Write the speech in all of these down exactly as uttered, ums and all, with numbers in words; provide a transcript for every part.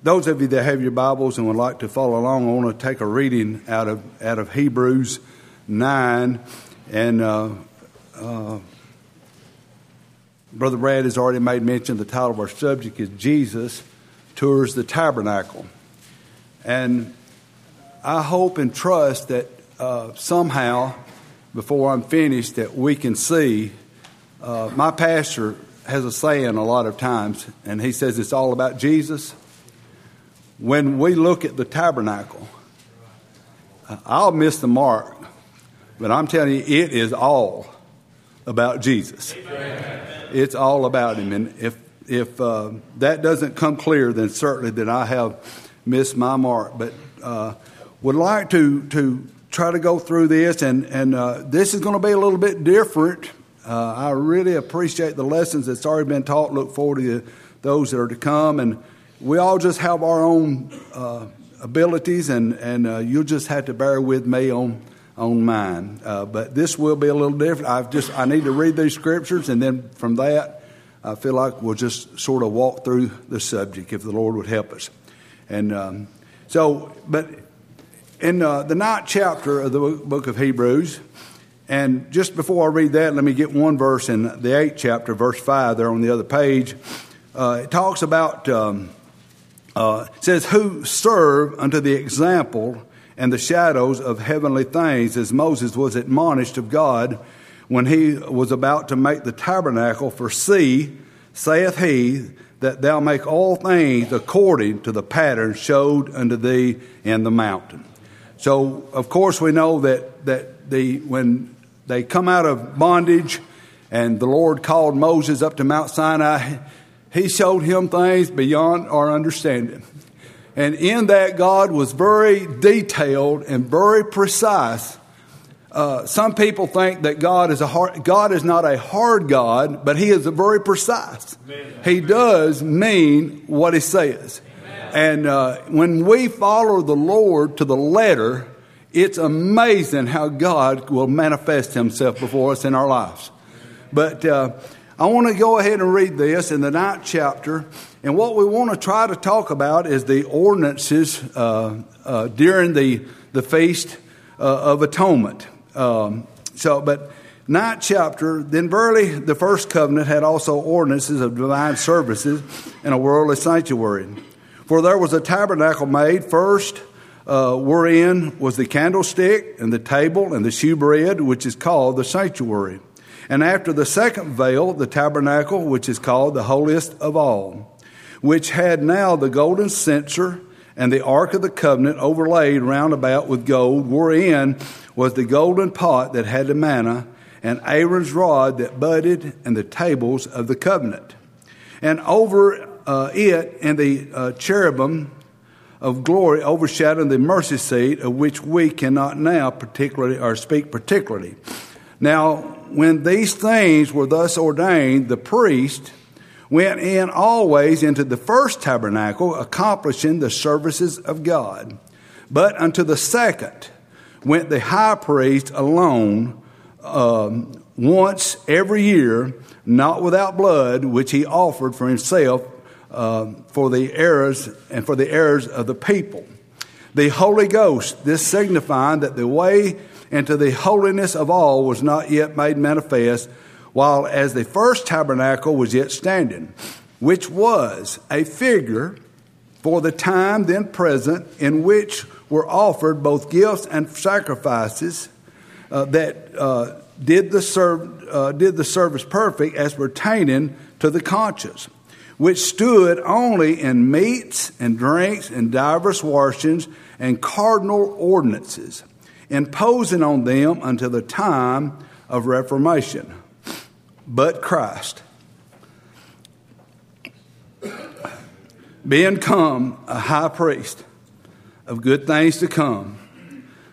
Those of you that have your Bibles and would like to follow along, I want to take a reading out of out of Hebrews nine. And uh, uh, Brother Brad has already made mention. The title of our subject is Jesus Tours the Tabernacle. And I hope and trust that uh, somehow, before I'm finished, that we can see. Uh, my pastor has a saying a lot of times, and he says it's all about Jesus. When we look at the tabernacle, I'll miss the mark, but I'm telling you, it is all about Jesus. Amen. It's all about him. And if if uh, that doesn't come clear, then certainly that I have missed my mark. But uh, would like to to try to go through this, and and uh, this is going to be a little bit different. Uh, I really appreciate the lessons that's already been taught. Look forward to the, those that are to come. And we all just have our own uh, abilities, and, and uh, you'll just have to bear with me on, on mine. Uh, but this will be a little different. I've just, I need to read these scriptures, and then from that, I feel like we'll just sort of walk through the subject if the Lord would help us. And um, so, but in uh, the ninth chapter of the book of Hebrews, and just before I read that, let me get one verse in the eighth chapter, verse five there on the other page. Uh, it talks about, um, uh, it says, who serve unto the example and the shadows of heavenly things, as Moses was admonished of God when he was about to make the tabernacle. For see, saith he, that thou make all things according to the pattern showed unto thee in the mountain. So, of course, we know that that. The, when they come out of bondage and the Lord called Moses up to Mount Sinai, he showed him things beyond our understanding. And in that, God was very detailed and very precise. Uh, some people think that God is a hard, God is not a hard God, but he is a very precise. Amen. He does mean what he says. Amen. And uh, when we follow the Lord to the letter, it's amazing how God will manifest himself before us in our lives. But uh, I want to go ahead and read this in the ninth chapter. And what we want to try to talk about is the ordinances uh, uh, during the, the Feast uh, of Atonement. Um, so, but ninth chapter, then verily the first covenant had also ordinances of divine services in a worldly sanctuary. For there was a tabernacle made first, Uh, wherein was the candlestick and the table and the shewbread, which is called the sanctuary. And after the second veil, the tabernacle, which is called the holiest of all, which had now the golden censer and the ark of the covenant overlaid round about with gold, wherein was the golden pot that had the manna, and Aaron's rod that budded, and the tables of the covenant. And over uh, it and the uh, cherubim of glory overshadowing the mercy seat, of which we cannot now particularly or speak particularly. Now, when these things were thus ordained, the priest went in always into the first tabernacle, accomplishing the services of God. But unto the second went the high priest alone, um, once every year, not without blood, which he offered for himself, Uh, for the errors and for the errors of the people. The Holy Ghost, this signifying that the way into the holiness of all was not yet made manifest, while as the first tabernacle was yet standing, which was a figure for the time then present, in which were offered both gifts and sacrifices uh, that uh, did the serv- uh, did the service perfect as pertaining to the conscience, which stood only in meats and drinks and divers washings and cardinal ordinances, imposing on them until the time of Reformation. But Christ, being come a high priest of good things to come,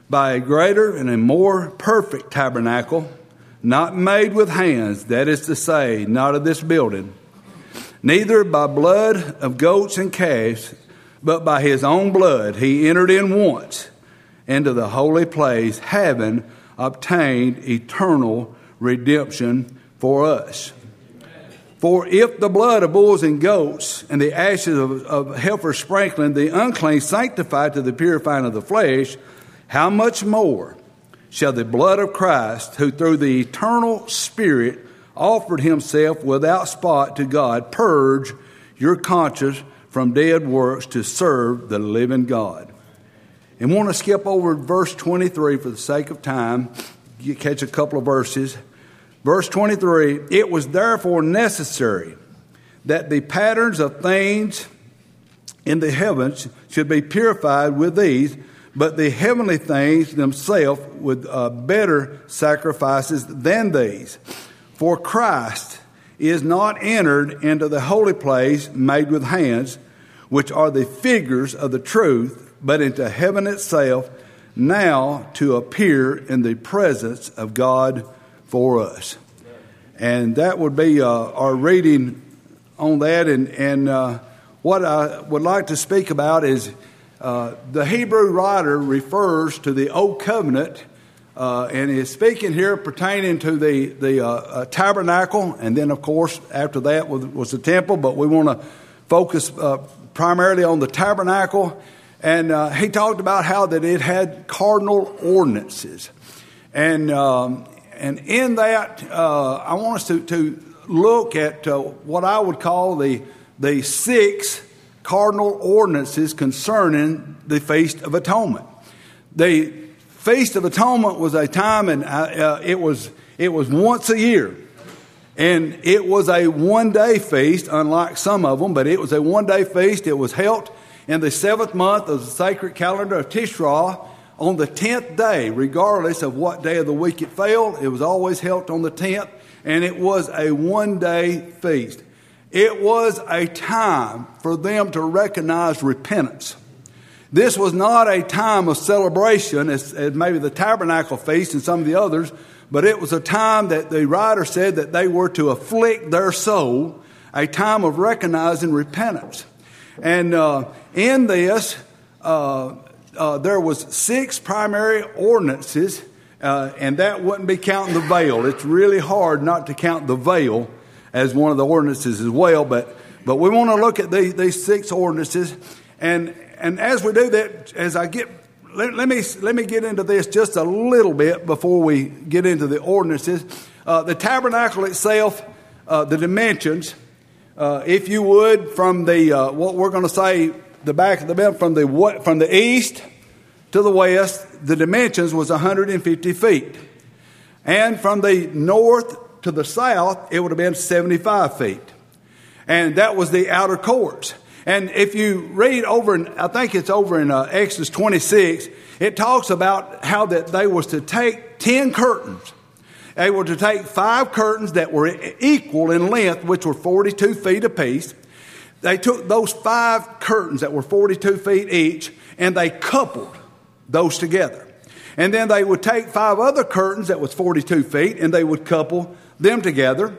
by a greater and a more perfect tabernacle, not made with hands, that is to say, not of this building, neither by blood of goats and calves, but by his own blood, he entered in once into the holy place, having obtained eternal redemption for us. For if the blood of bulls and goats and the ashes of, of heifer sprinkling the unclean sanctified to the purifying of the flesh, how much more shall the blood of Christ, who through the eternal Spirit offered himself without spot to God, purge your conscience from dead works to serve the living God. And want to skip over verse twenty-three for the sake of time. You catch a couple of verses. Verse twenty-three, it was therefore necessary that the patterns of things in the heavens should be purified with these, but the heavenly things themselves with uh, better sacrifices than these. For Christ is not entered into the holy place made with hands, which are the figures of the truth, but into heaven itself, now to appear in the presence of God for us. And that would be uh, our reading on that. And, and uh, what I would like to speak about is uh, the Hebrew writer refers to the Old Covenant, Uh, and is speaking here pertaining to the, the uh, uh, tabernacle. And then, of course, after that was, was the temple. But we want to focus uh, primarily on the tabernacle. And uh, he talked about how that it had cardinal ordinances. And um, and in that, uh, I want us to, to look at uh, what I would call the the six cardinal ordinances concerning the Feast of Atonement. The Feast of Atonement was a time, and uh, it was it was once a year, and it was a one-day feast, unlike some of them, but it was a one-day feast. It was held in the seventh month of the sacred calendar of Tishrah on the tenth day, regardless of what day of the week it fell. It was always held on the tenth, and it was a one-day feast. It was a time for them to recognize repentance. This was not a time of celebration as, as maybe the tabernacle feast and some of the others, but it was a time that the writer said that they were to afflict their soul, a time of recognizing repentance. And uh, in this, uh, uh, there was six primary ordinances, uh, and that wouldn't be counting the veil. It's really hard not to count the veil as one of the ordinances as well, but, but we want to look at the, these six ordinances. and And as we do that, as I get, let, let me let me get into this just a little bit before we get into the ordinances. Uh, the tabernacle itself, uh, the dimensions, uh, if you would, from the uh, what we're going to say, the back of the building, from the what, from the east to the west, the dimensions was one hundred fifty feet, and from the north to the south, it would have been seventy-five feet, and that was the outer courts. And if you read over, in, I think it's over in uh, Exodus twenty-six, it talks about how that they was to take ten curtains. They were to take five curtains that were equal in length, which were forty-two feet apiece. They took those five curtains that were forty-two feet each, and they coupled those together. And then they would take five other curtains that was forty-two feet, and they would couple them together.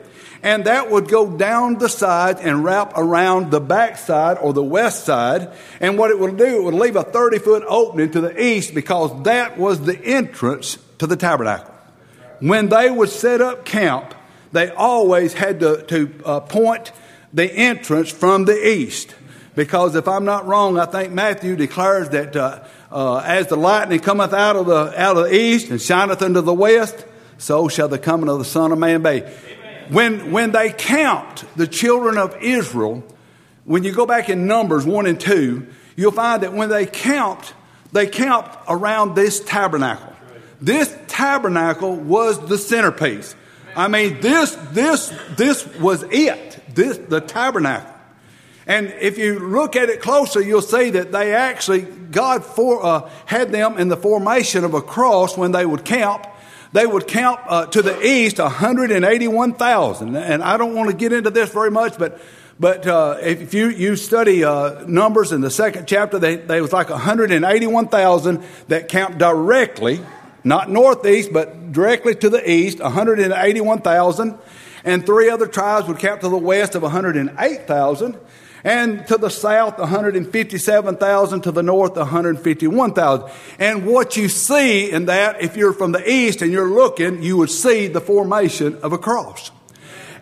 And that would go down the side and wrap around the back side or the west side. And what it would do, it would leave a thirty-foot opening to the east, because that was the entrance to the tabernacle. When they would set up camp, they always had to, to uh, point the entrance from the east. Because if I'm not wrong, I think Matthew declares that uh, uh, as the lightning cometh out of the out of the east and shineth unto the west, so shall the coming of the Son of Man be. When when they count the children of Israel, when you go back in Numbers one and two, you'll find that when they count, they count around this tabernacle. This tabernacle was the centerpiece. I mean, this this this was it, this the tabernacle. And if you look at it closer, you'll see that they actually, God for, uh, had them in the formation of a cross when they would camp. They would count uh, to the east one hundred eighty-one thousand. And I don't want to get into this very much, but but uh, if you, you study uh, Numbers in the second chapter, they, they was like one hundred eighty-one thousand that count directly, not northeast, but directly to the east, one hundred eighty-one thousand. And three other tribes would count to the west of one hundred eight thousand. And to the south, one hundred fifty-seven thousand. To the north, one hundred fifty-one thousand. And what you see in that, if you're from the east and you're looking, you would see the formation of a cross.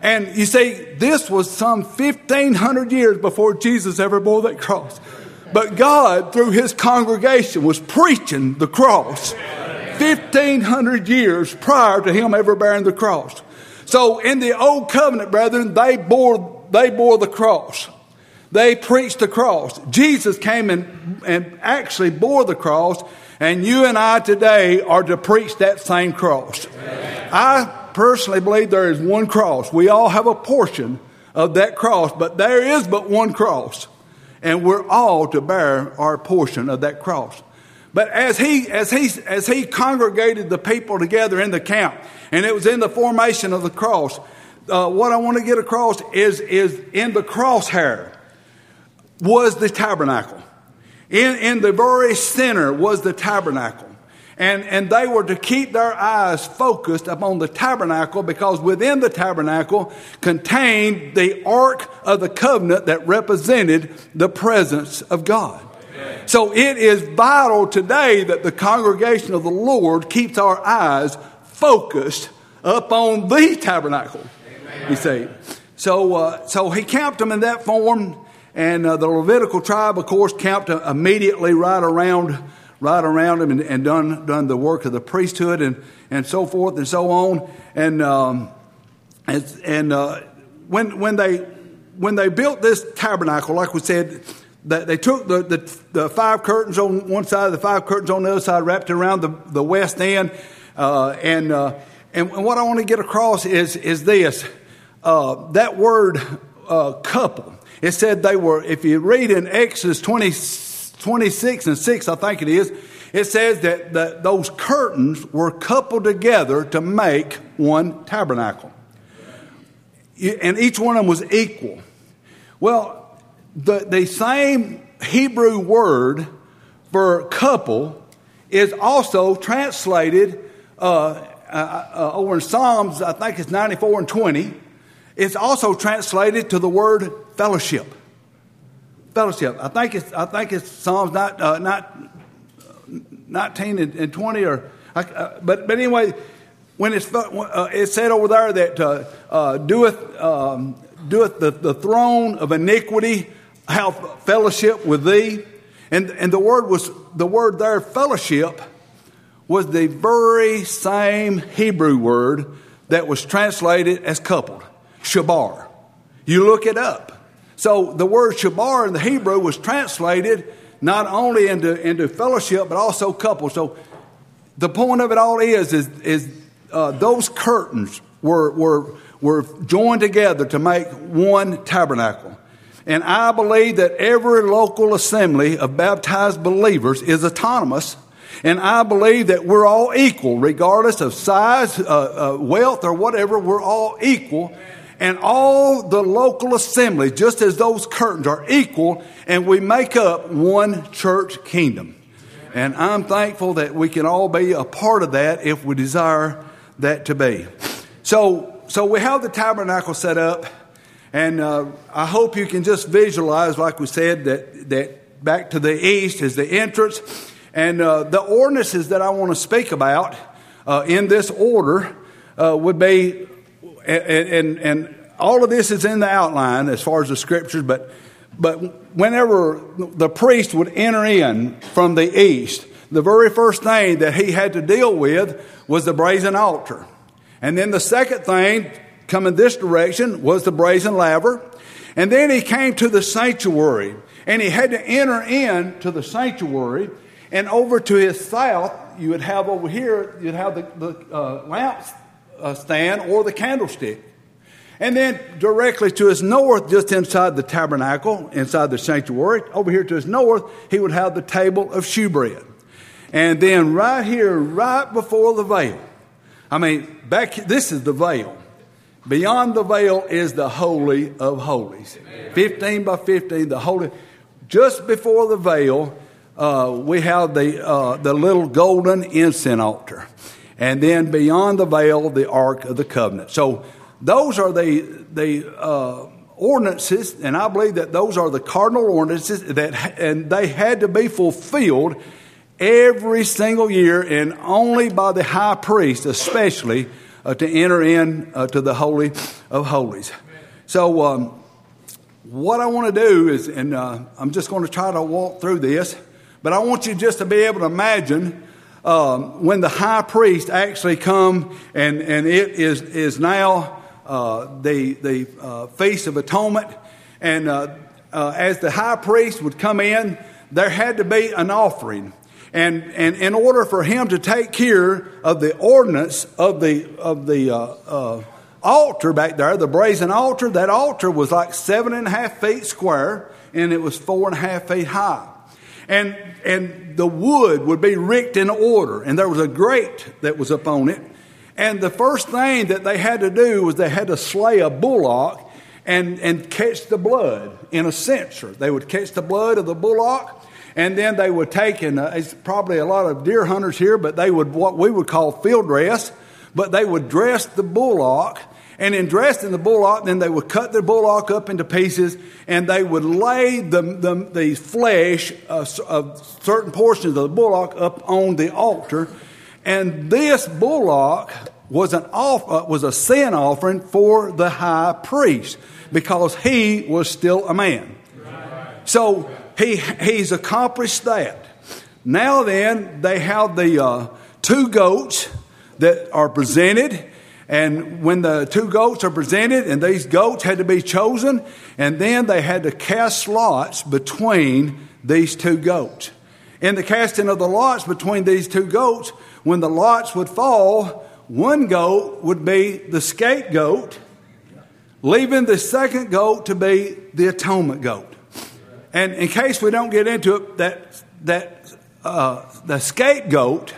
And you see, this was some fifteen hundred years before Jesus ever bore that cross. But God, through his congregation, was preaching the cross fifteen hundred years prior to him ever bearing the cross. So in the old covenant, brethren, they bore, they bore the cross. They preached the cross. Jesus came and, and actually bore the cross. And you and I today are to preach that same cross. Amen. I personally believe there is one cross. We all have a portion of that cross, but there is but one cross. And we're all to bear our portion of that cross. But as he, as he, as he congregated the people together in the camp, and it was in the formation of the cross, uh, what I want to get across is, is in the crosshair was the tabernacle. In, in the very center was the tabernacle. And, and they were to keep their eyes focused upon the tabernacle, because within the tabernacle contained the Ark of the Covenant that represented the presence of God. Amen. So it is vital today that the congregation of the Lord keeps our eyes focused upon the tabernacle. Amen. You see. So, uh, so he camped them in that form. And uh, the Levitical tribe, of course, camped uh, immediately right around, right around him, and, and done done the work of the priesthood and, and so forth and so on. And um, and, and uh, when when they when they built this tabernacle, like we said, that they took the, the the five curtains on one side, the five curtains on the other side, wrapped around the, the west end. Uh, and uh, and what I want to get across is is this uh, that word uh, couple. It said they were, if you read in Exodus twenty, twenty-six and six, I think it is, it says that the, those curtains were coupled together to make one tabernacle. And each one of them was equal. Well, the, the same Hebrew word for couple is also translated uh, uh, uh, over in Psalms, I think it's ninety-four and twenty. It's also translated to the word fellowship. Fellowship. I think it's I think it's Psalms not uh, not nineteen and, and twenty or uh, but but anyway, when it's uh, it said over there that uh, uh, doeth um, doeth the, the throne of iniquity have fellowship with thee, and and the word was the word there fellowship was the very same Hebrew word that was translated as coupled. Shabar. You look it up. So the word shabar in the Hebrew was translated not only into, into fellowship, but also couple. So the point of it all is, is, is uh, those curtains were, were, were joined together to make one tabernacle. And I believe that every local assembly of baptized believers is autonomous. And I believe that we're all equal, regardless of size, uh, uh, wealth, or whatever. We're all equal. And all the local assemblies, just as those curtains, are equal, and we make up one church kingdom. And I'm thankful that we can all be a part of that if we desire that to be. So, so we have the tabernacle set up, and uh, I hope you can just visualize, like we said, that that back to the east is the entrance. And uh, the ordinances that I want to speak about uh, in this order uh, would be. And, and and all of this is in the outline as far as the scriptures, but but whenever the priest would enter in from the east, the very first thing that he had to deal with was the brazen altar. And then the second thing coming this direction was the brazen laver. And then he came to the sanctuary, and he had to enter in to the sanctuary. And over to his south, you would have over here, you'd have the, the uh, lamps. A stand or the candlestick. And then directly to his north, just inside the tabernacle, inside the sanctuary, over here to his north, he would have the table of shewbread. And then right here, right before the veil, I mean, back this is the veil. Beyond the veil is the Holy of Holies. Amen. fifteen by fifteen, the holy. Just before the veil, uh, we have the uh, the little golden incense altar. And then beyond the veil, the Ark of the Covenant. So those are the the uh, ordinances, and I believe that those are the cardinal ordinances that, and they had to be fulfilled every single year, and only by the high priest, especially uh, to enter in uh, to the Holy of Holies. So um, what I want to do is, and uh, I'm just going to try to walk through this, but I want you just to be able to imagine um, when the high priest actually come and, and it is, is now uh, the, the uh, Feast of Atonement. And uh, uh, as the high priest would come in, there had to be an offering. And, and in order for him to take care of the ordinance of the of the uh, uh, altar back there, the brazen altar, that altar was like seven and a half feet square, and it was four and a half feet high. And and the wood would be rigged in order, and there was a grate that was upon it. And the first thing that they had to do was they had to slay a bullock and, and catch the blood in a censer. They would catch the blood of the bullock. And then they would take, and uh, it's probably a lot of deer hunters here, but they would, what we would call field dress, but they would dress the bullock. And in dressing the bullock, then they would cut the bullock up into pieces, and they would lay the, the, the flesh of, of certain portions of the bullock up on the altar. And this bullock was an off, uh, was a sin offering for the high priest, because he was still a man. So He he's accomplished that. Now then, they have the uh, two goats that are presented. And when the two goats are presented, and these goats had to be chosen, and then they had to cast lots between these two goats. In the casting of the lots between these two goats, when the lots would fall, one goat would be the scapegoat, leaving the second goat to be the atonement goat. And in case we don't get into it, that that uh, the scapegoat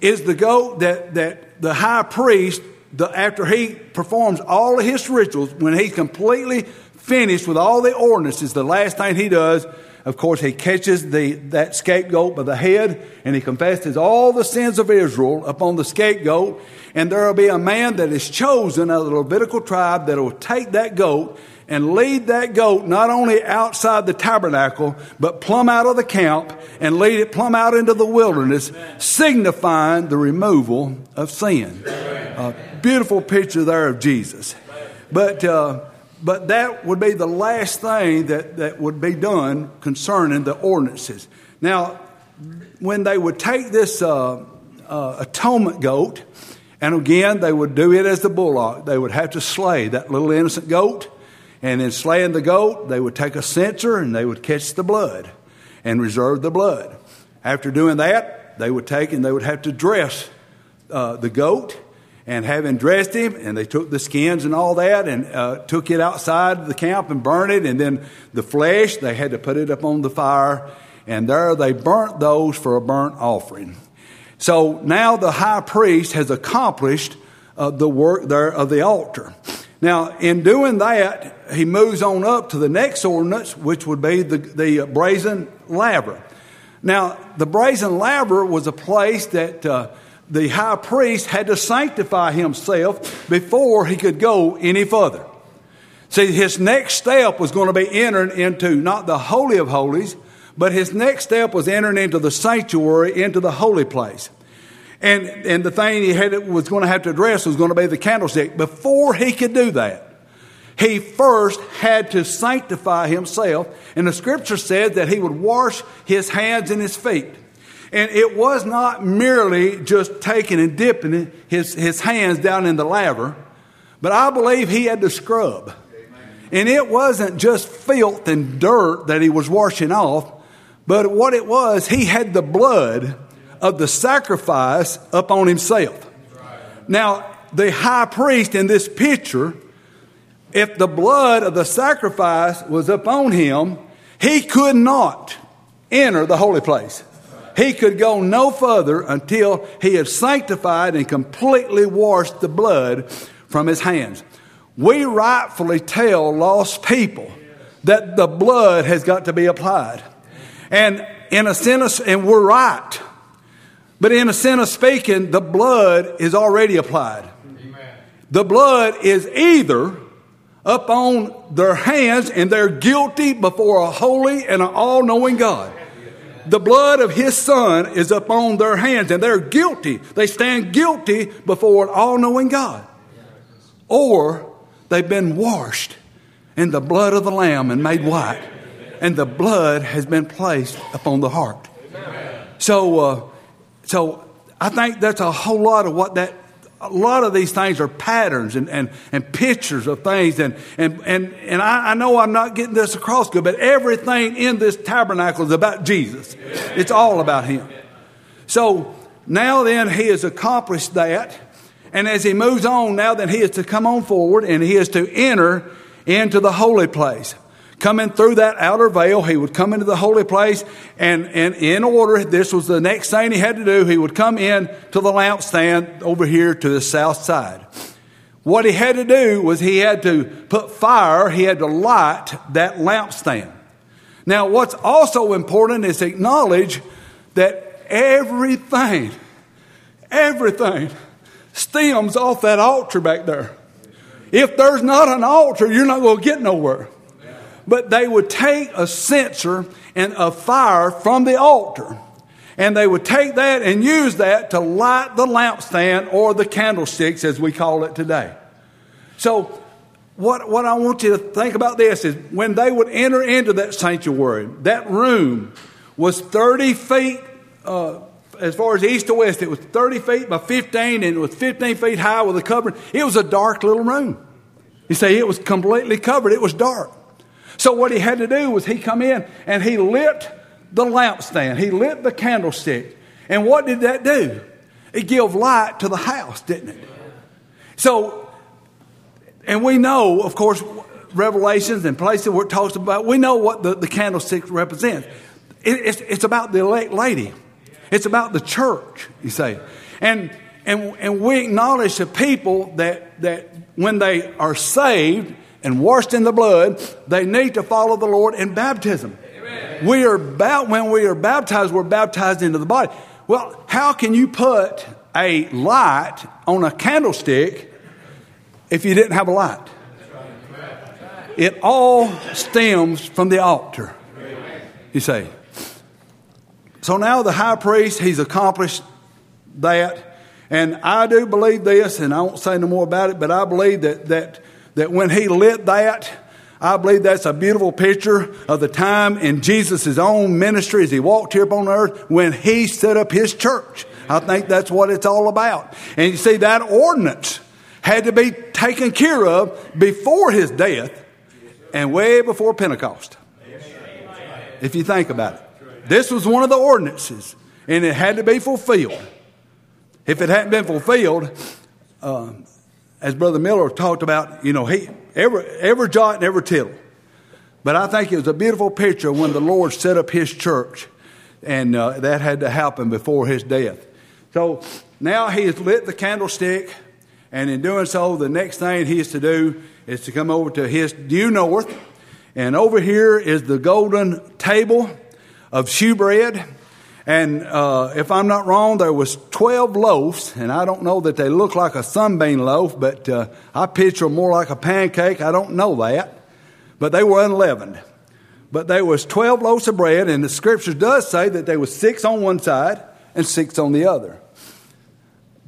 is the goat that, that the high priest, the, after he performs all of his rituals, when he's completely finished with all the ordinances, the last thing he does, of course, he catches the that scapegoat by the head, and he confesses all the sins of Israel upon the scapegoat. And there will be a man that is chosen out of the Levitical tribe that will take that goat and lead that goat not only outside the tabernacle, but plumb out of the camp and lead it plumb out into the wilderness, signifying the removal of sin. A beautiful picture there of Jesus. But uh, but that would be the last thing that, that would be done concerning the ordinances. Now, when they would take this uh, uh, atonement goat, and again, they would do it as the bullock. They would have to slay that little innocent goat. And in slaying the goat, they would take a censer and they would catch the blood and reserve the blood. After doing that, they would take and they would have to dress uh, the goat. And having dressed him, and they took the skins and all that and uh, took it outside the camp and burned it. And then the flesh, they had to put it up on the fire. And there they burnt those for a burnt offering. So now the high priest has accomplished uh, the work there of the altar. Now, in doing that, he moves on up to the next ordinance, which would be the, the brazen laver. Now, the brazen laver was a place that uh, the high priest had to sanctify himself before he could go any further. See, his next step was going to be entering into not the Holy of Holies, but his next step was entering into the sanctuary, into the holy place. And and the thing he had was going to have to address was going to be the candlestick. Before he could do that, he first had to sanctify himself. And the scripture said that he would wash his hands and his feet. And it was not merely just taking and dipping his, his hands down in the laver, but I believe he had to scrub. And it wasn't just filth and dirt that he was washing off, but what it was, he had the blood of the sacrifice upon himself. Now, the high priest in this picture, if the blood of the sacrifice was upon him, he could not enter the holy place. He could go no further until he had sanctified and completely washed the blood from his hands. We rightfully tell lost people that the blood has got to be applied. And in a sense, and we're right. But in a sense of speaking, the blood is already applied. Amen. The blood is either upon their hands and they're guilty before a holy and an all-knowing God. the blood of his son is upon their hands, and they're guilty. They stand guilty before an all-knowing God. Or they've been washed in the blood of the Lamb and made white. And the blood has been placed upon the heart. So, uh, so I think that's a whole lot of what that, a lot of these things are patterns and, and, and pictures of things. And, and, and, and I, I know I'm not getting this across good, but everything in this tabernacle is about Jesus. It's all about him. So now then he has accomplished that. And as he moves on now, then he is to come on forward and he is to enter into the holy place. Coming through that outer veil, he would come into the holy place, and, and in order, this was the next thing he had to do. He would come in to the lampstand over here to the south side. What he had to do was he had to put fire, he had to light that lampstand. Now, what's also important is to acknowledge that everything, everything stems off that altar back there. If there's not an altar, you're not going to get nowhere. But they would take a censer and a fire from the altar, and they would take that and use that to light the lampstand or the candlesticks, as we call it today. So what, what I want you to think about this is when they would enter into that sanctuary, that room was thirty feet, uh, as far as east to west, it was thirty feet by fifteen, and it was fifteen feet high with a covering. It was a dark little room. You see, it was completely covered. It was dark. So what he had to do was he come in and he lit the lampstand. He lit the candlestick. And what did that do? It gave light to the house, didn't it? So, and we know, of course, Revelations and places where it talks about, we know what the, the candlestick represents. It, it's, it's about the elect lady. It's about the church, you see. And and and we acknowledge the people that that when they are saved and washed in the blood, they need to follow the Lord in baptism. Amen. We are about, when we are baptized, we're baptized into the body. Well, how can you put a light on a candlestick if you didn't have a light? It all stems from the altar, you see. So now the high priest, he's accomplished that. And I do believe this, and I won't say no more about it, but I believe that that That when he lit that, I believe that's a beautiful picture of the time in Jesus' own ministry as he walked here upon earth when he set up his church. I think that's what it's all about. And you see, that ordinance had to be taken care of before his death and way before Pentecost, if you think about it. This was one of the ordinances, and it had to be fulfilled. If it hadn't been fulfilled, uh, as Brother Miller talked about, you know, he every, every jot and every tittle. But I think it was a beautiful picture when the Lord set up his church, and uh, that had to happen before his death. So now he has lit the candlestick, and in doing so, the next thing he is to do is to come over to his due north, and over here is the golden table of shewbread. And uh, if I'm not wrong, there was twelve loaves, and I don't know that they look like a sunbeam loaf, but uh, I picture them more like a pancake. I don't know that, but they were unleavened. But there was twelve loaves of bread, and the scripture does say that there was six on one side and six on the other.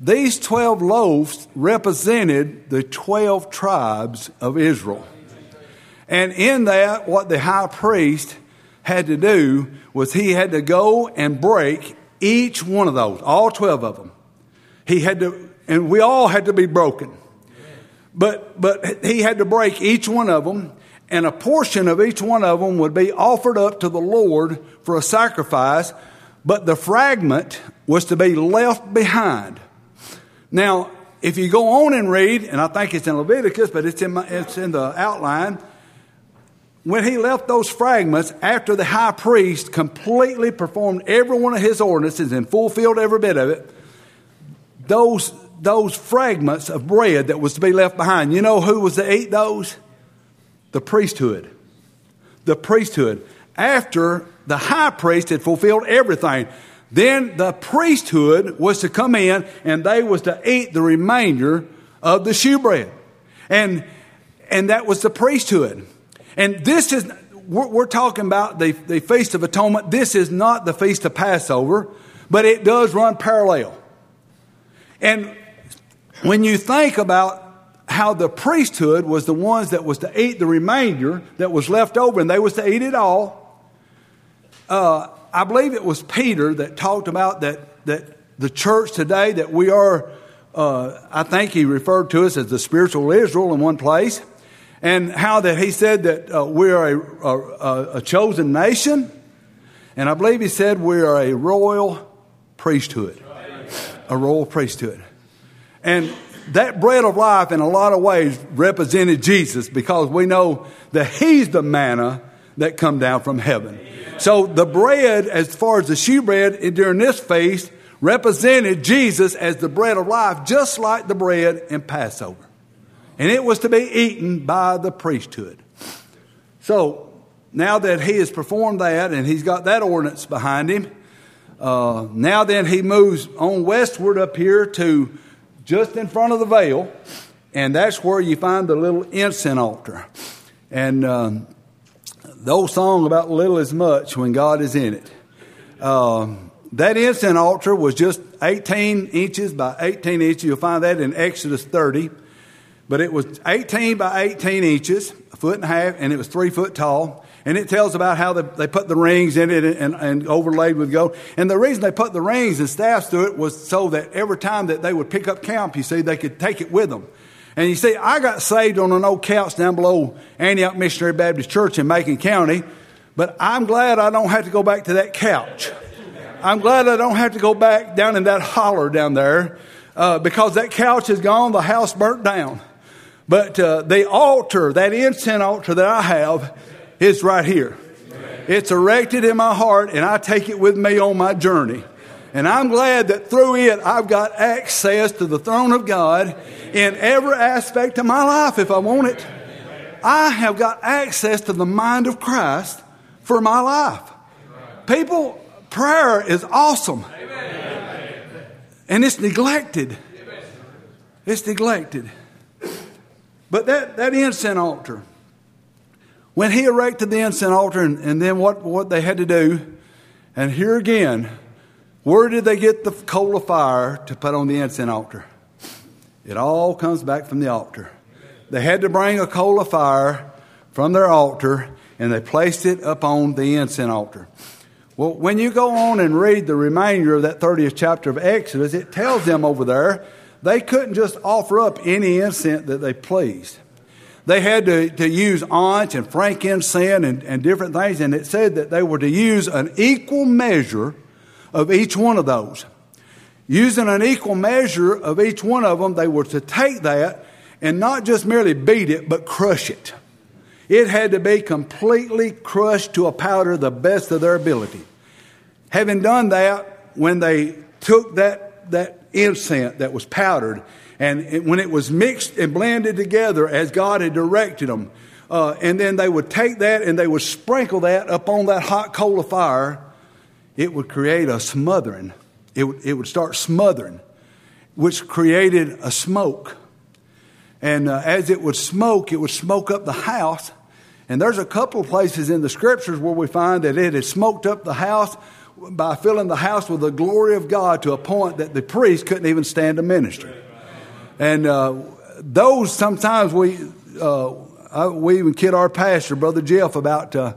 These twelve loaves represented the twelve tribes of Israel. And in that, what the high priest had to do was he had to go and break each one of those, all twelve of them. He had to, and we all had to be broken. But but he had to break each one of them, and a portion of each one of them would be offered up to the Lord for a sacrifice, but the fragment was to be left behind. Now, if you go on and read, and I think it's in Leviticus, but it's in my, it's in the outline. When he left those fragments, after the high priest completely performed every one of his ordinances and fulfilled every bit of it, those those fragments of bread that was to be left behind, you know who was to eat those? The priesthood. The priesthood. After the high priest had fulfilled everything, then the priesthood was to come in and they was to eat the remainder of the shewbread. And, and that was the priesthood. And this is, we're, we're talking about the, the Feast of Atonement. This is not the Feast of Passover, but it does run parallel. And when you think about how the priesthood was the ones that was to eat the remainder that was left over, and they was to eat it all. Uh, I believe it was Peter that talked about that, that the church today, that we are, uh, I think he referred to us as the spiritual Israel in one place, and how that he said that uh, we are a, a, a chosen nation, and I believe he said we are a royal priesthood, a royal priesthood. And that bread of life in a lot of ways represented Jesus, because we know that he's the manna that come down from heaven. So the bread, as far as the shewbread during this feast, represented Jesus as the bread of life, just like the bread in Passover. And it was to be eaten by the priesthood. So now that he has performed that and he's got that ordinance behind him, uh, now then he moves on westward up here to just in front of the veil, and that's where you find the little incense altar. And um, the old song about little is much when God is in it. Um, that incense altar was just eighteen inches by eighteen inches. You'll find that in Exodus thirty. But it was eighteen by eighteen inches, a foot and a half, and it was three foot tall. And it tells about how they, they put the rings in it and, and overlaid with gold. And the reason they put the rings and staffs through it was so that every time that they would pick up camp, you see, they could take it with them. And you see, I got saved on an old couch down below Antioch Missionary Baptist Church in Macon County. But I'm glad I don't have to go back to that couch. I'm glad I don't have to go back down in that holler down there uh, because that couch is gone, the house burnt down. But uh, the altar, that incense altar that I have, it's right here. Amen. It's erected in my heart, and I take it with me on my journey. And I'm glad that through it, I've got access to the throne of God in every aspect of my life if I want it. I have got access to the mind of Christ for my life. People, prayer is awesome. Amen. And it's neglected. It's neglected. But that, that incense altar, when he erected the incense altar, and, and then what, what they had to do, and here again, where did they get the coal of fire to put on the incense altar? It all comes back from the altar. They had to bring a coal of fire from their altar, and they placed it up on the incense altar. Well, when you go on and read the remainder of that thirtieth chapter of Exodus, it tells them over there, they couldn't just offer up any incense that they pleased. They had to, to use onyx and frankincense and, and different things. And it said that they were to use an equal measure of each one of those. Using an equal measure of each one of them, they were to take that and not just merely beat it, but crush it. It had to be completely crushed to a powder the best of their ability. Having done that, when they took that, that incense that was powdered, and it, when it was mixed and blended together as God had directed them, uh, and then they would take that and they would sprinkle that upon that hot coal of fire, it would create a smothering. It, w- it would start smothering, which created a smoke. And uh, as it would smoke, it would smoke up the house. And there's a couple of places in the scriptures where we find that it had smoked up the house by filling the house with the glory of God to a point that the priest couldn't even stand to minister. And uh, those sometimes we uh, I, we even kid our pastor, Brother Jeff, about uh,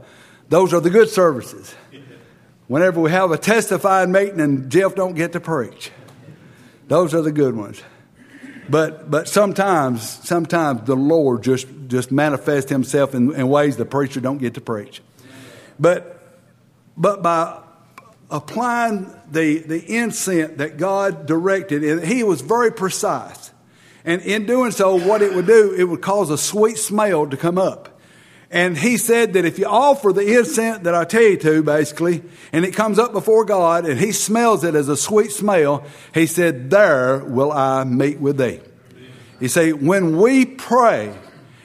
those are the good services. Whenever we have a testifying meeting and Jeff don't get to preach, those are the good ones. But but sometimes sometimes the Lord just just manifests Himself in, in ways the preacher don't get to preach. But but by applying the the incense that God directed, and He was very precise. And in doing so, what it would do, it would cause a sweet smell to come up. And he said that if you offer the incense that I tell you to, basically, and it comes up before God, and he smells it as a sweet smell, he said, there will I meet with thee. You see, when we pray,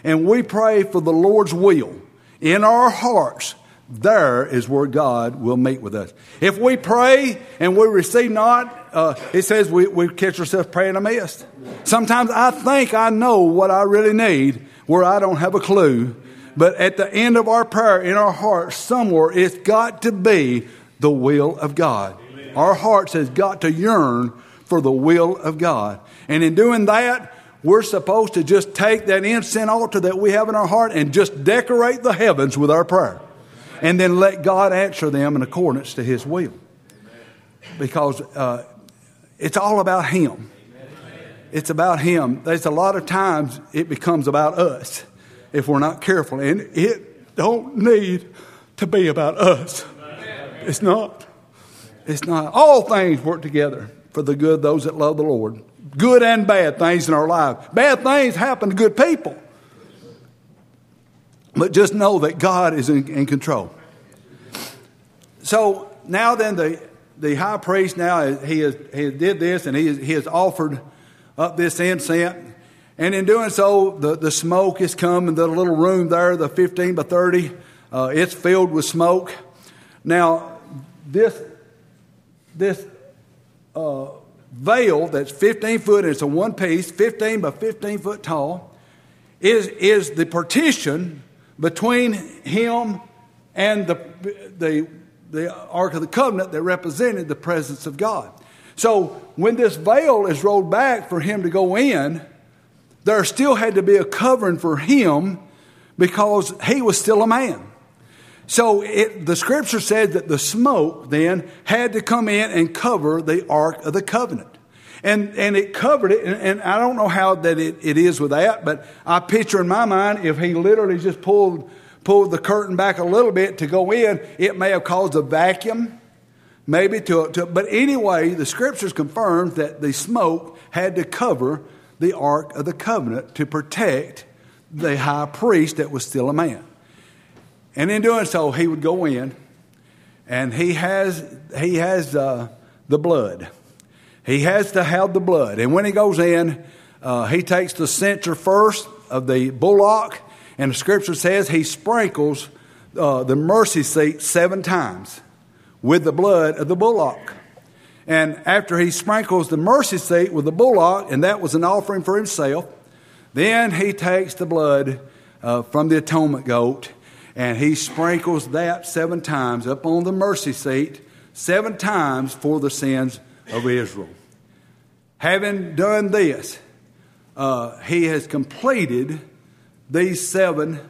and we pray for the Lord's will in our hearts, there is where God will meet with us. If we pray and we receive not, uh, it says we, we catch ourselves praying amiss. Sometimes I think I know what I really need where I don't have a clue But at the end of our prayer, in our heart, somewhere, it's got to be the will of God. Amen. Our hearts has got to yearn for the will of God. And in doing that, we're supposed to just take that incense altar that we have in our heart and just decorate the heavens with our prayer. And then let God answer them in accordance to His will. Because uh, it's all about Him. It's about Him. There's a lot of times it becomes about us if we're not careful. And it don't need to be about us. It's not. It's not. All things work together for the good of those that love the Lord. Good and bad things in our life. Bad things happen to good people. But just know that God is in, in control. So now then the the high priest now, he, is, he did this and he, is, he has offered up this incense. And in doing so, the, the smoke has come in the little room there, the fifteen by thirty. Uh, it's filled with smoke. Now, this, this uh, veil that's fifteen foot, it's a one piece, fifteen by fifteen foot tall, is, is the partition between him and the, the the Ark of the Covenant that represented the presence of God. So when this veil is rolled back for him to go in, there still had to be a covering for him because he was still a man. So it, the scripture said that the smoke then had to come in and cover the Ark of the Covenant. And and it covered it, and, and I don't know how that it, it is with that, but I picture in my mind if he literally just pulled pulled the curtain back a little bit to go in, it may have caused a vacuum, maybe to, to but anyway, the scriptures confirmed that the smoke had to cover the Ark of the Covenant to protect the high priest that was still a man. And in doing so, he would go in, and he has he has uh, the blood. He has to have the blood. And when he goes in, uh, he takes the censer first of the bullock. And the scripture says he sprinkles uh, the mercy seat seven times with the blood of the bullock. And after he sprinkles the mercy seat with the bullock, and that was an offering for himself, then he takes the blood uh, from the atonement goat and he sprinkles that seven times up on the mercy seat, seven times for the sins of Israel. Having done this, uh, he has completed these seven,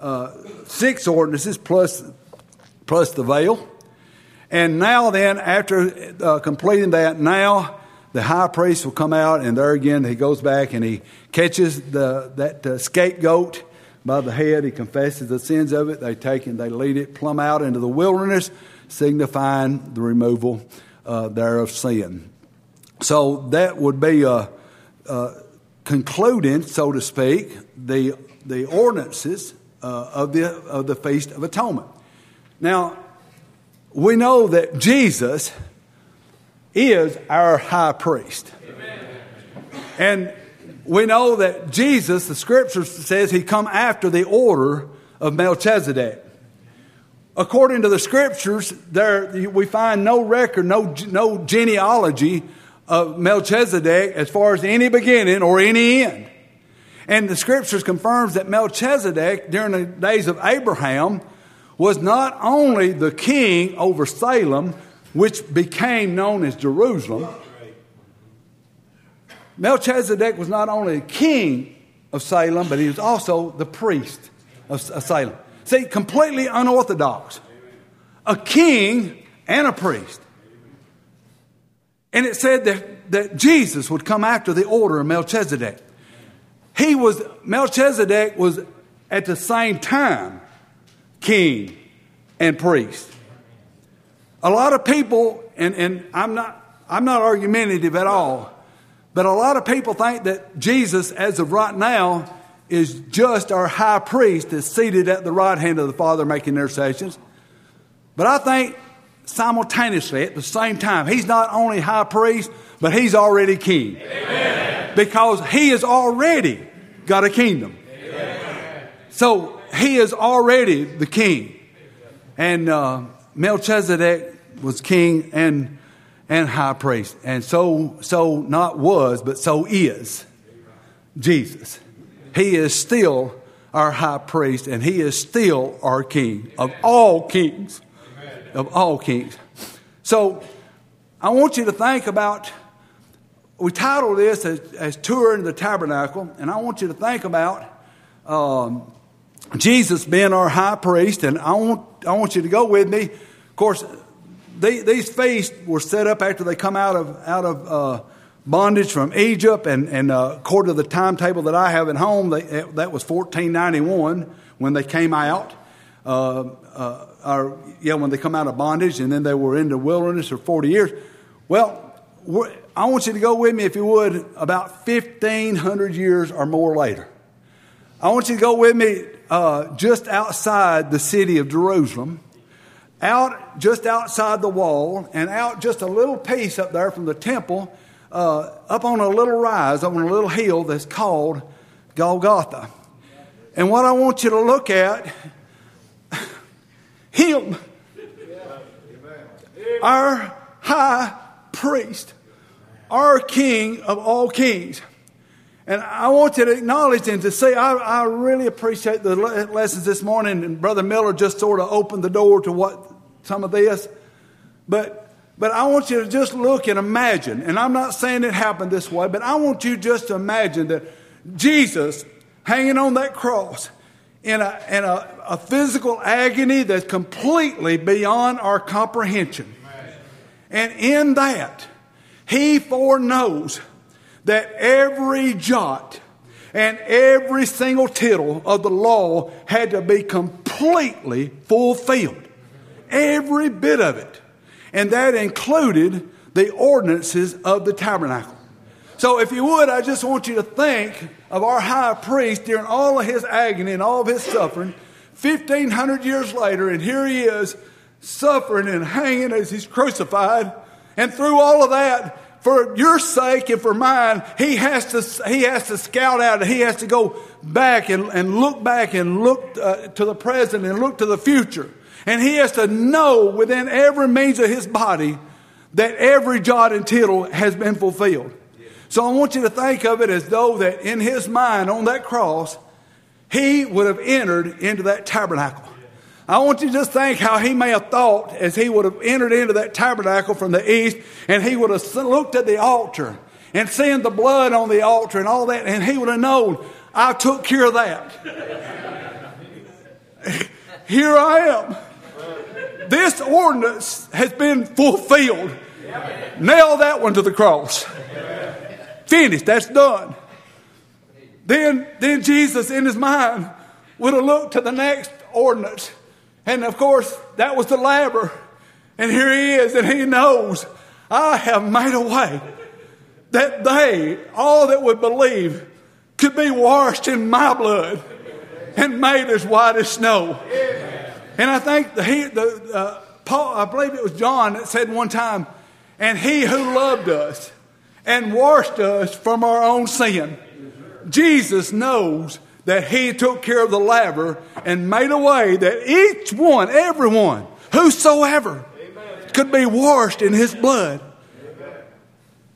uh, six ordinances plus plus the veil. And now then, after uh, completing that, now the high priest will come out, and there again he goes back and he catches the that uh, scapegoat by the head. He confesses the sins of it. They take and they lead it plumb out into the wilderness, signifying the removal Uh, thereof sin. So that would be uh, uh, concluding, so to speak, the the ordinances uh, of the of the Feast of Atonement. Now we know that Jesus is our high priest. Amen. And we know that Jesus, the scripture says, he come after the order of Melchizedek. According to the scriptures, there we find no record, no no genealogy of Melchizedek as far as any beginning or any end. And the scriptures confirms that Melchizedek, during the days of Abraham, was not only the king over Salem, which became known as Jerusalem. Melchizedek was not only the king of Salem, but he was also the priest of Salem. See, completely unorthodox. A king and a priest. And it said that, that Jesus would come after the order of Melchizedek. He was, Melchizedek was at the same time king and priest. A lot of people, and, and I'm not, I'm not argumentative at all, but a lot of people think that Jesus, as of right now, is just our high priest that's seated at the right hand of the Father making intercessions. But I think simultaneously, at the same time, he's not only high priest, but he's already king. Amen. Because he has already got a kingdom. Amen. So he is already the king. And uh, Melchizedek was king and and high priest. And so, so not was, but so is Jesus. He is still our high priest, and he is still our king of all kings, of all kings. So I want you to think about, we titled this as, as Touring the Tabernacle, and I want you to think about um, Jesus being our high priest, and I want I want you to go with me. Of course, they, these feasts were set up after they come out of out of uh, bondage from Egypt, and, and uh, according to the timetable that I have at home, they, that was fourteen ninety-one when they came out. Uh, uh, or, yeah, when they come out of bondage, and then they were in the wilderness for forty years. Well, we're, I want you to go with me, if you would, about fifteen hundred years or more later. I want you to go with me uh, just outside the city of Jerusalem, out just outside the wall, and out just a little piece up there from the temple, uh, up on a little rise, up on a little hill that's called Golgotha. And what I want you to look at, him, our high priest, our King of all kings. And I want you to acknowledge and to say, I, I really appreciate the le- lessons this morning. And Brother Miller just sort of opened the door to what some of this. But but I want you to just look and imagine. And I'm not saying it happened this way, but I want you just to imagine that Jesus hanging on that cross in a, in a, a physical agony that's completely beyond our comprehension. Amen. And in that, he foreknows that every jot and every single tittle of the law had to be completely fulfilled. Every bit of it. And that included the ordinances of the tabernacle. So if you would, I just want you to think of our high priest during all of his agony and all of his suffering. fifteen hundred years later, and here he is suffering and hanging as he's crucified. And through all of that, for your sake and for mine, he has to he has to scout out. He has to go back and, and look back and look uh, to the present and look to the future. And he has to know within every means of his body that every jot and tittle has been fulfilled. So I want you to think of it as though that in his mind on that cross, he would have entered into that tabernacle. I want you to just think how he may have thought as he would have entered into that tabernacle from the east, and he would have looked at the altar and seen the blood on the altar and all that, and he would have known, I took care of that. Here I am. This ordinance has been fulfilled. Nail that one to the cross. Finished. That's done. Then, then Jesus in his mind would have looked to the next ordinance. And of course, that was the labor. And here he is, and he knows, I have made a way that they, all that would believe, could be washed in my blood and made as white as snow. And I think the, he, the uh, Paul, I believe it was John that said one time, and he who loved us and washed us from our own sin. Jesus knows that he took care of the labor and made a way that each one, everyone, whosoever, amen, could be washed in his blood. Amen.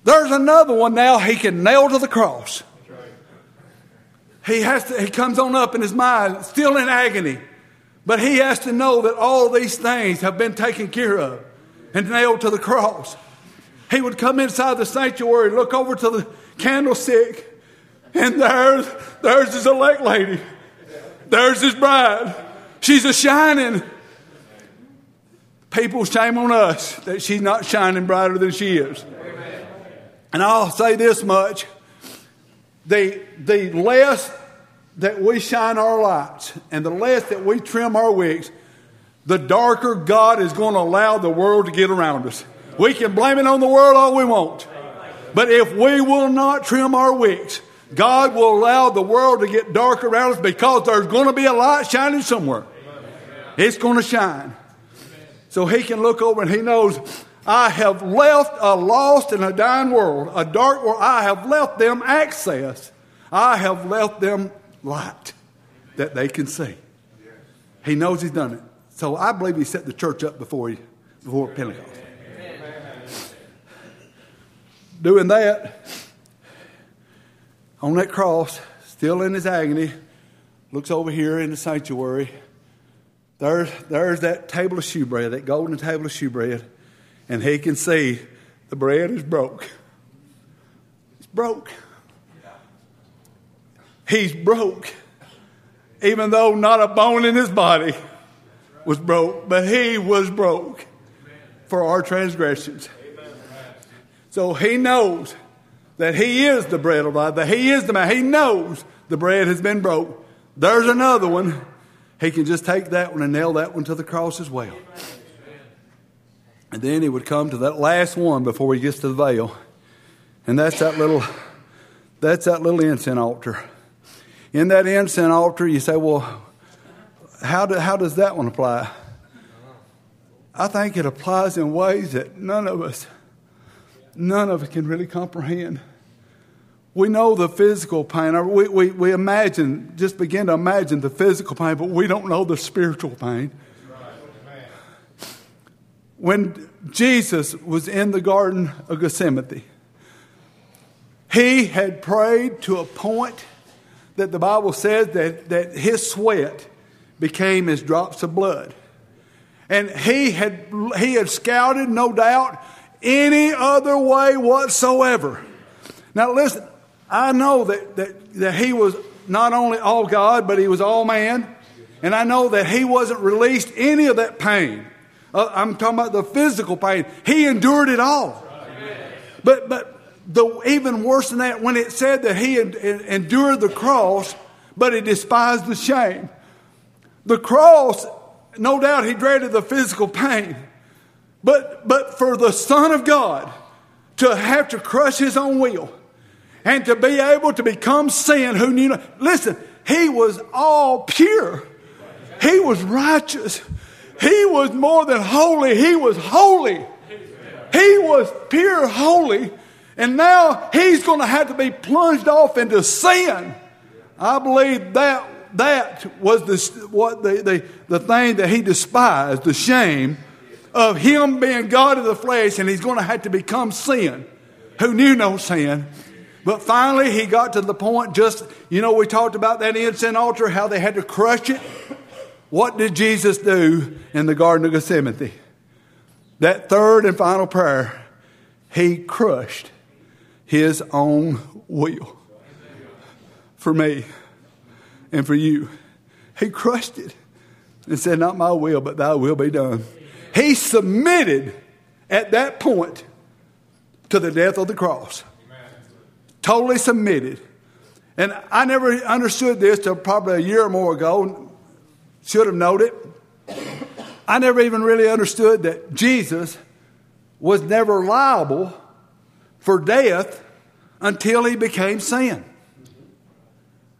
There's another one now he can nail to the cross. Right. He has to. He comes on up in his mind, still in agony. But he has to know that all these things have been taken care of and nailed to the cross. He would come inside the sanctuary, look over to the candlestick, and there's, there's his elect lady. There's his bride. She's a shining. People, shame on us that she's not shining brighter than she is. Amen. And I'll say this much. The, the less that we shine our lights and the less that we trim our wigs, the darker God is going to allow the world to get around us. We can blame it on the world all we want. But if we will not trim our wigs, God will allow the world to get dark around us, because there's going to be a light shining somewhere. It's going to shine. So he can look over and he knows, I have left a lost and a dying world, a dark world. I have left them access. I have left them light that they can see. He knows he's done it. So I believe he set the church up before he, before Pentecost. Doing that, on that cross, still in his agony, looks over here in the sanctuary. There, there's that table of shewbread, that golden table of shewbread. And he can see the bread is broke. It's broke. He's broke. Even though not a bone in his body was broke, but he was broke for our transgressions. So he knows that he is the bread of life, that he is the man. He knows the bread has been broke. There's another one. He can just take that one and nail that one to the cross as well. And then he would come to that last one before he gets to the veil. And that's that little, that's that little incense altar. In that incense altar, you say, well, how, do, how does that one apply? I think it applies in ways that none of us, none of us can really comprehend. We know the physical pain. Or we, we, we imagine, just begin to imagine the physical pain, but we don't know the spiritual pain. When Jesus was in the Garden of Gethsemane, he had prayed to a point that the Bible says that, that his sweat became as drops of blood. And he had he had scouted, no doubt, any other way whatsoever. Now listen, I know that, that, that he was not only all God, but he was all man. And I know that he wasn't released any of that pain. I'm talking about the physical pain. He endured it all. Amen. But but the, even worse than that, when it said that he en- en- endured the cross, but he despised the shame. The cross, no doubt he dreaded the physical pain. But but for the Son of God to have to crush his own will and to be able to become sin, who knew? Listen, he was all pure. He was righteous. He was more than holy. He was holy. He was pure holy. And now he's going to have to be plunged off into sin. I believe that that was the, what the, the, the thing that he despised, the shame of him being God of the flesh, and he's going to have to become sin, who knew no sin. But finally he got to the point, just, you know, we talked about that incense altar, how they had to crush it. What did Jesus do in the Garden of Gethsemane? That third and final prayer, he crushed his own will for me and for you. He crushed it and said, not my will, but thy will be done. He submitted at that point to the death of the cross. Totally submitted. And I never understood this till probably a year or more ago. Should have known it. I never even really understood that Jesus was never liable for death until he became sin.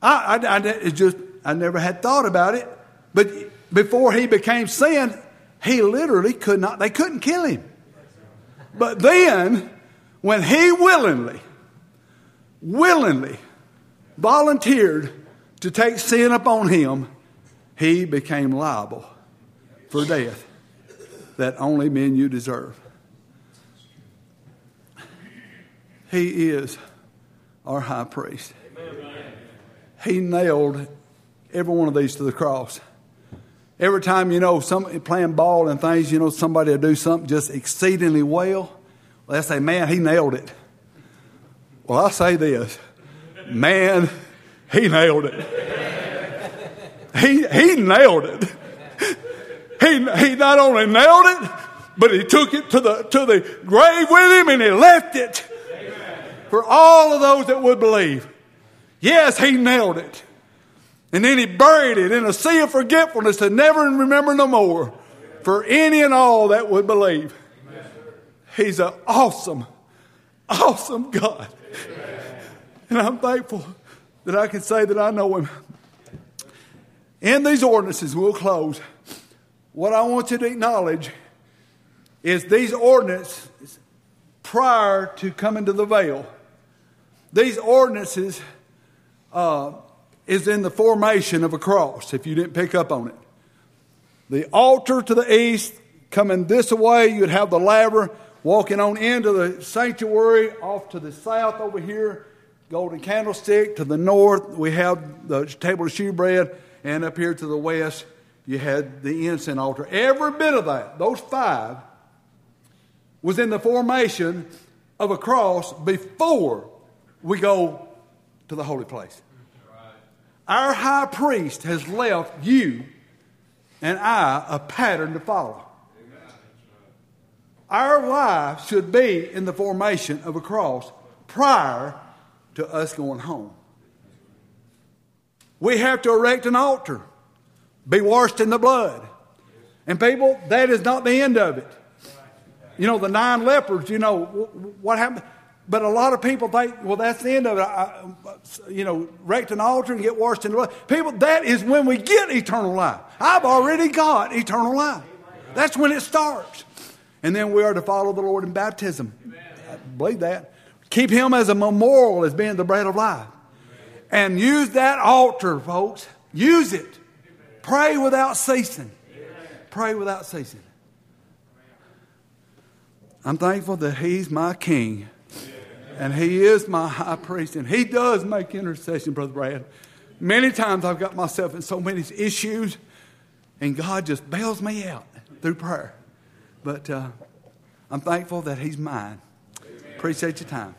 I, I, I it just I never had thought about it. But before he became sin, he literally could not. They couldn't kill him. But then, when he willingly, willingly volunteered to take sin upon him, he became liable for death that only men you deserve. He is our high priest. Amen. He nailed every one of these to the cross. Every time, you know, some playing ball and things, you know, somebody will do something just exceedingly well. Well, they say, man, he nailed it. Well, I say this. Man, he nailed it. He he nailed it. He he not only nailed it, but he took it to the to the grave with him, and he left it. Amen. For all of those that would believe. Yes, he nailed it. And then he buried it in a sea of forgetfulness to never remember no more. For any and all that would believe. Amen. He's an awesome, awesome God. Amen. And I'm thankful that I can say that I know him. In these ordinances, we'll close. What I want you to acknowledge is these ordinances prior to coming to the veil. These ordinances uh, is in the formation of a cross, if you didn't pick up on it. The altar to the east, coming this way, you'd have the laver walking on into the sanctuary off to the south over here. golden candlestick. To the north, we have the table of shewbread. And up here to the west, you had the incense altar. Every bit of that, those five, was in the formation of a cross before we go to the holy place. Our high priest has left you and I a pattern to follow. Our life should be in the formation of a cross prior to us going home. We have to erect an altar, be washed in the blood. And people, that is not the end of it. You know, the nine lepers, you know, what happened? But a lot of people think, well, that's the end of it. I, you know, erect an altar and get washed in the blood. People, that is when we get eternal life. I've already got eternal life. That's when it starts. And then we are to follow the Lord in baptism. Amen. I believe that. Keep him as a memorial, as being the bread of life. Amen. And use that altar, folks. Use it. Pray without ceasing. Amen. Pray without ceasing. I'm thankful that he's my king. And he is my high priest. And he does make intercession, Brother Brad. Many times I've got myself in so many issues. And God just bails me out through prayer. But uh, I'm thankful that he's mine. Amen. Appreciate your time.